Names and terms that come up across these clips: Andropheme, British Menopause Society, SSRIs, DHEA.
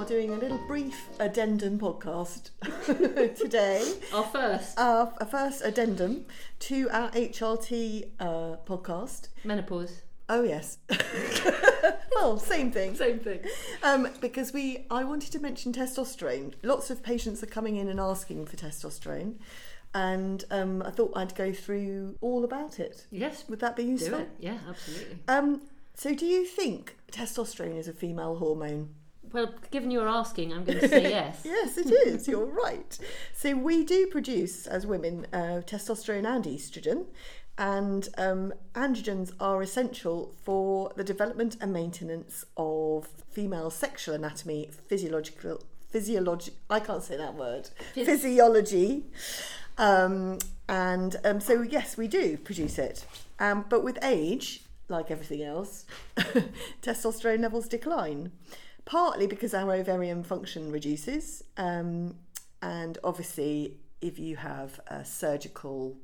are doing a little brief addendum podcast today. Our first addendum to our HRT podcast. Menopause. Oh, yes. Well, same thing. Because I wanted to mention testosterone. Lots of patients are coming in and asking for testosterone. And I thought I'd go through all about it. Yes. Would that be useful? Do it. Yeah, absolutely. So do you think testosterone is a female hormone? Well, given you're asking, I'm going to say yes. Yes, it is. You're right. So we do produce, as women, testosterone and oestrogen. And androgens are essential for the development and maintenance of female sexual anatomy, physiology. So yes, we do produce it. But with age, like everything else, testosterone levels decline, partly because our ovarian function reduces. And obviously, if you have a surgical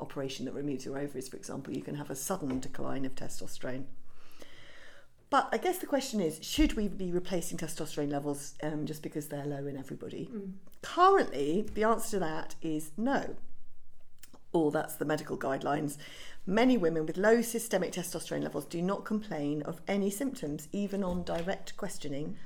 operation that removes your ovaries, for example, you can have a sudden decline of testosterone. But I guess the question is, should we be replacing testosterone levels just because they're low in everybody? Mm. Currently, the answer to that is no. Or that's the medical guidelines. Many women with low systemic testosterone levels do not complain of any symptoms, even on direct questioning,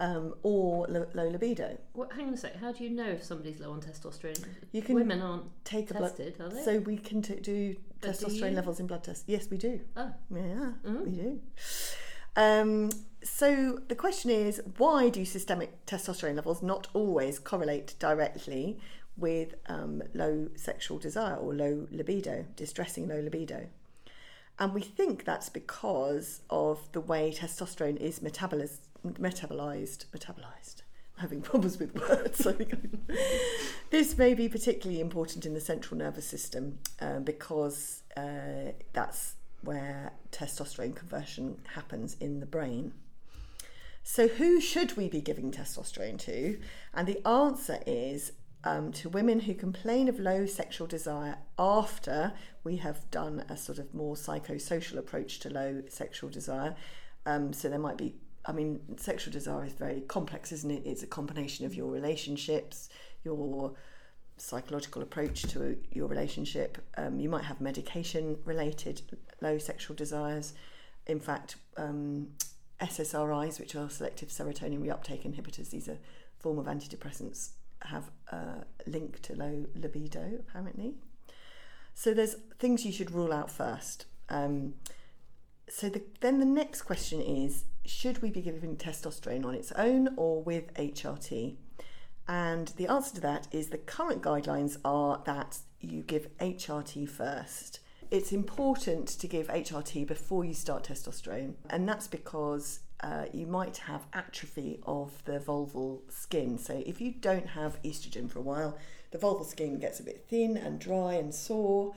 or low libido. Well, hang on a sec. How do you know if somebody's low on testosterone? Women aren't tested, are they? So we can do testosterone levels in blood tests. Yes, we do. Oh. Yeah, we do. So the question is, why do systemic testosterone levels not always correlate directly with low sexual desire or low libido, distressing low libido? And we think that's because of the way testosterone is metabolized. I'm having problems with words. This may be particularly important in the central nervous system because that's where testosterone conversion happens in the brain. So who should we be giving testosterone to? And the answer is to women who complain of low sexual desire after we have done a sort of more psychosocial approach to low sexual desire. So there might be, sexual desire is very complex, isn't it? It's a combination of your relationships, your psychological approach to your relationship. You might have medication-related low sexual desires. In fact, SSRIs, which are selective serotonin reuptake inhibitors, these are form of antidepressants, have a link to low libido, apparently. So there's things you should rule out first. So then the next question is, should we be giving testosterone on its own or with HRT? And the answer to that is the current guidelines are that you give HRT first. It's important to give HRT before you start testosterone, and that's because you might have atrophy of the vulval skin. So if you don't have oestrogen for a while, the vulval skin gets a bit thin and dry and sore.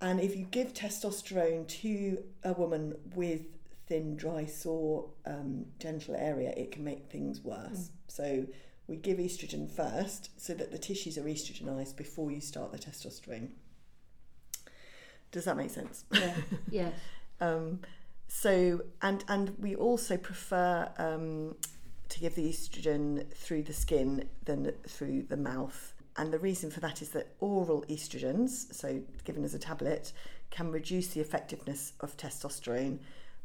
And if you give testosterone to a woman with thin, dry, sore genital area, it can make things worse. Mm. So we give oestrogen first so that the tissues are oestrogenised before you start the testosterone. Does that make sense? Yeah. Yeah. So we also prefer to give the oestrogen through the skin than through the mouth. And the reason for that is that oral oestrogens, so given as a tablet, can reduce the effectiveness of testosterone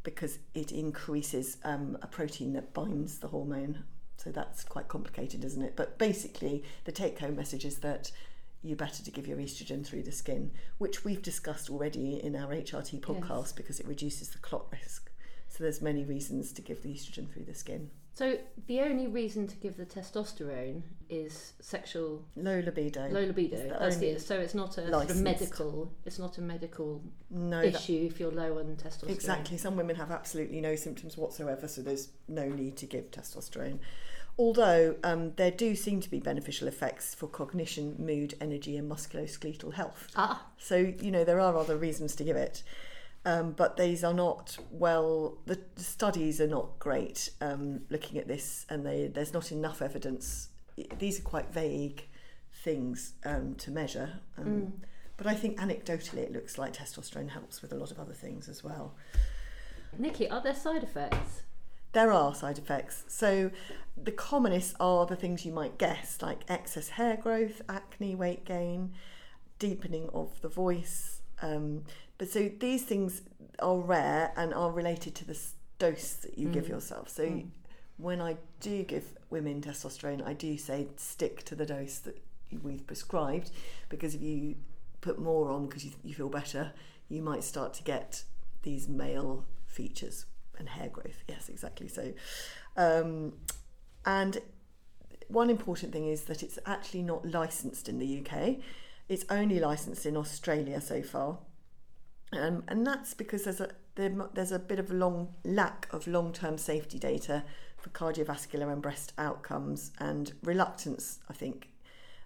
because it increases a protein that binds the hormone. So that's quite complicated, isn't it? But basically, the take-home message is that you're better to give your oestrogen through the skin, which we've discussed already in our HRT podcast, yes, because it reduces the clot risk. So there's many reasons to give the oestrogen through the skin. So the only reason to give the testosterone is sexual low libido. Low libido. So it's not a sort of medical. It's not a medical issue if you're low on testosterone. Exactly. Some women have absolutely no symptoms whatsoever, so there's no need to give testosterone. Although there do seem to be beneficial effects for cognition, mood, energy, and musculoskeletal health. So there are other reasons to give it. But these are not, the studies are not great looking at this, and there's not enough evidence. These are quite vague things to measure. But I think anecdotally it looks like testosterone helps with a lot of other things as well. Nikki, are there side effects? there are side effects. So the commonest are the things you might guess, like excess hair growth, acne, weight gain, deepening of the voice. But so these things are rare and are related to the dose that you give yourself. So when I do give women testosterone, I do say stick to the dose that we've prescribed, because if you put more on because you feel better, you might start to get these male features and hair growth. Yes, exactly. So and one important thing is that it's actually not licensed in the UK. It's only licensed in Australia so far, and that's because there's a bit of lack of long-term safety data for cardiovascular and breast outcomes, and reluctance, I think,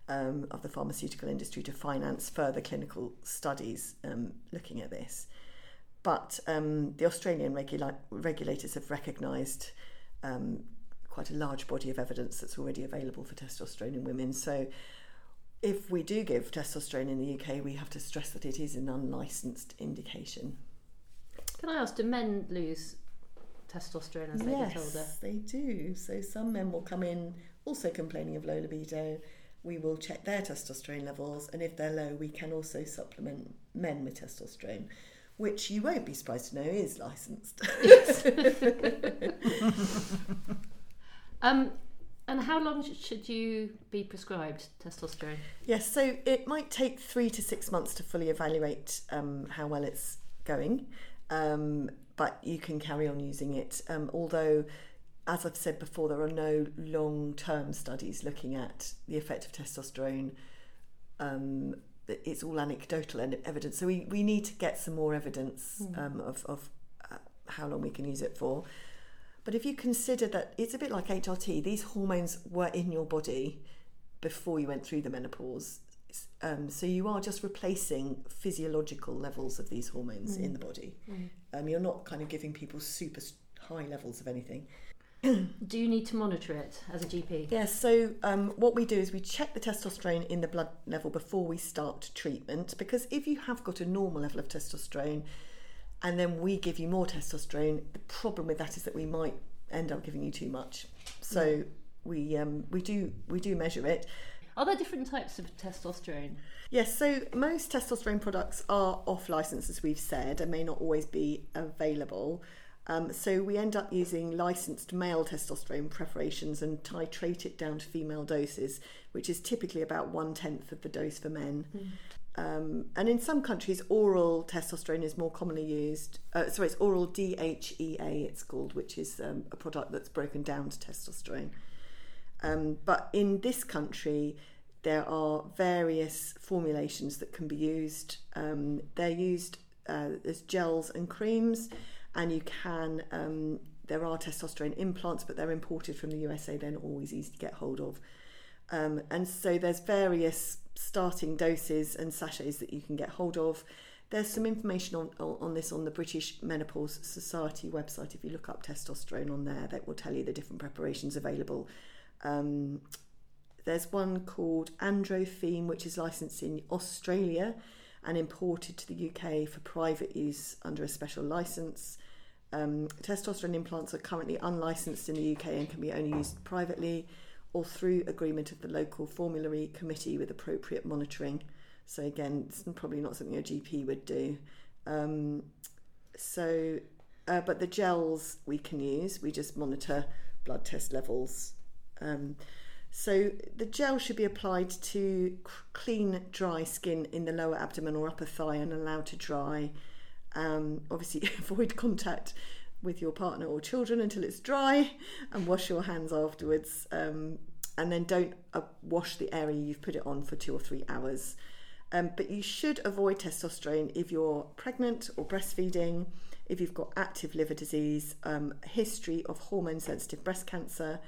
of the pharmaceutical industry to finance further clinical studies looking at this. But the Australian regulators have recognised quite a large body of evidence that's already available for testosterone in women. So if we do give testosterone in the UK, we have to stress that it is an unlicensed indication. Can I ask, do men lose testosterone as they get older? Yes, they do. So some men will come in also complaining of low libido. We will check their testosterone levels, and if they're low, we can also supplement men with testosterone, which you won't be surprised to know is licensed. Yes. And how long should you be prescribed testosterone? Yes, so it might take 3 to 6 months to fully evaluate how well it's going, but you can carry on using it. Although, as I've said before, there are no long-term studies looking at the effect of testosterone. It's all anecdotal evidence. So we need to get some more evidence of how long we can use it for. But if you consider that it's a bit like HRT, these hormones were in your body before you went through the menopause. So you are just replacing physiological levels of these hormones in the body. You're not kind of giving people super high levels of anything. Do you need to monitor it as a GP? Yes, yeah, so what we do is we check the testosterone in the blood level before we start treatment, because if you have got a normal level of testosterone, and then we give you more testosterone, the problem with that is that we might end up giving you too much. So we do measure it. Are there different types of testosterone? Yes, so most testosterone products are off licence, as we've said, and may not always be available. So we end up using licensed male testosterone preparations and titrate it down to female doses, which is typically about 1/10 of the dose for men. And in some countries, oral testosterone is more commonly used. It's oral DHEA, it's called, which is a product that's broken down to testosterone. But in this country, there are various formulations that can be used. They're used as gels and creams, and you can, there are testosterone implants, but they're imported from the USA. They're not always easy to get hold of. And so there's various starting doses and sachets that you can get hold of. There's some information on this on the British Menopause Society website. If you look up testosterone on there, that will tell you the different preparations available. There's one called Andropheme, which is licensed in Australia and imported to the UK for private use under a special license. Testosterone implants are currently unlicensed in the UK and can be only used privately, or through agreement of the local formulary committee with appropriate monitoring. So again, it's probably not something a GP would do. But the gels we can use, we just monitor blood test levels. So the gel should be applied to clean, dry skin in the lower abdomen or upper thigh and allowed to dry. Obviously avoid contact with your partner or children until it's dry, and wash your hands afterwards, and then don't wash the area you've put it on for 2 or 3 hours. But you should avoid testosterone if you're pregnant or breastfeeding, if you've got active liver disease, history of hormone sensitive breast cancer.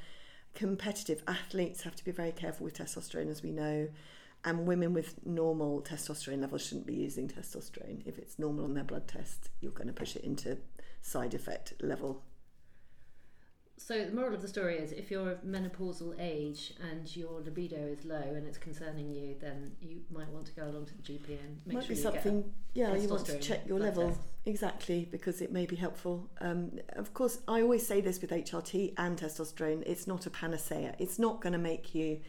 Competitive athletes have to be very careful with testosterone, as we know, and women with normal testosterone levels shouldn't be using testosterone. If it's normal on their blood test, you're going to push it into side effect level. So the moral of the story is, if you're of menopausal age and your libido is low and it's concerning you, then you might want to go along to the GP and make sure you get a you want to check your level test. Exactly, because it may be helpful. Of course, I always say this with HRT and testosterone, it's not a panacea. It's not going to make you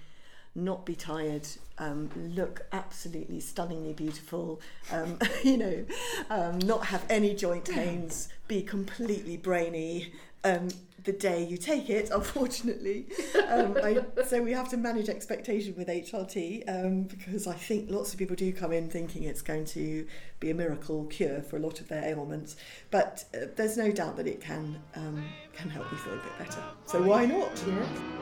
not be tired, look absolutely stunningly beautiful, not have any joint pains, be completely brainy the day you take it, unfortunately. So we have to manage expectation with HRT, because I think lots of people do come in thinking it's going to be a miracle cure for a lot of their ailments, but there's no doubt that it can help you feel a bit better, so why not? Yeah.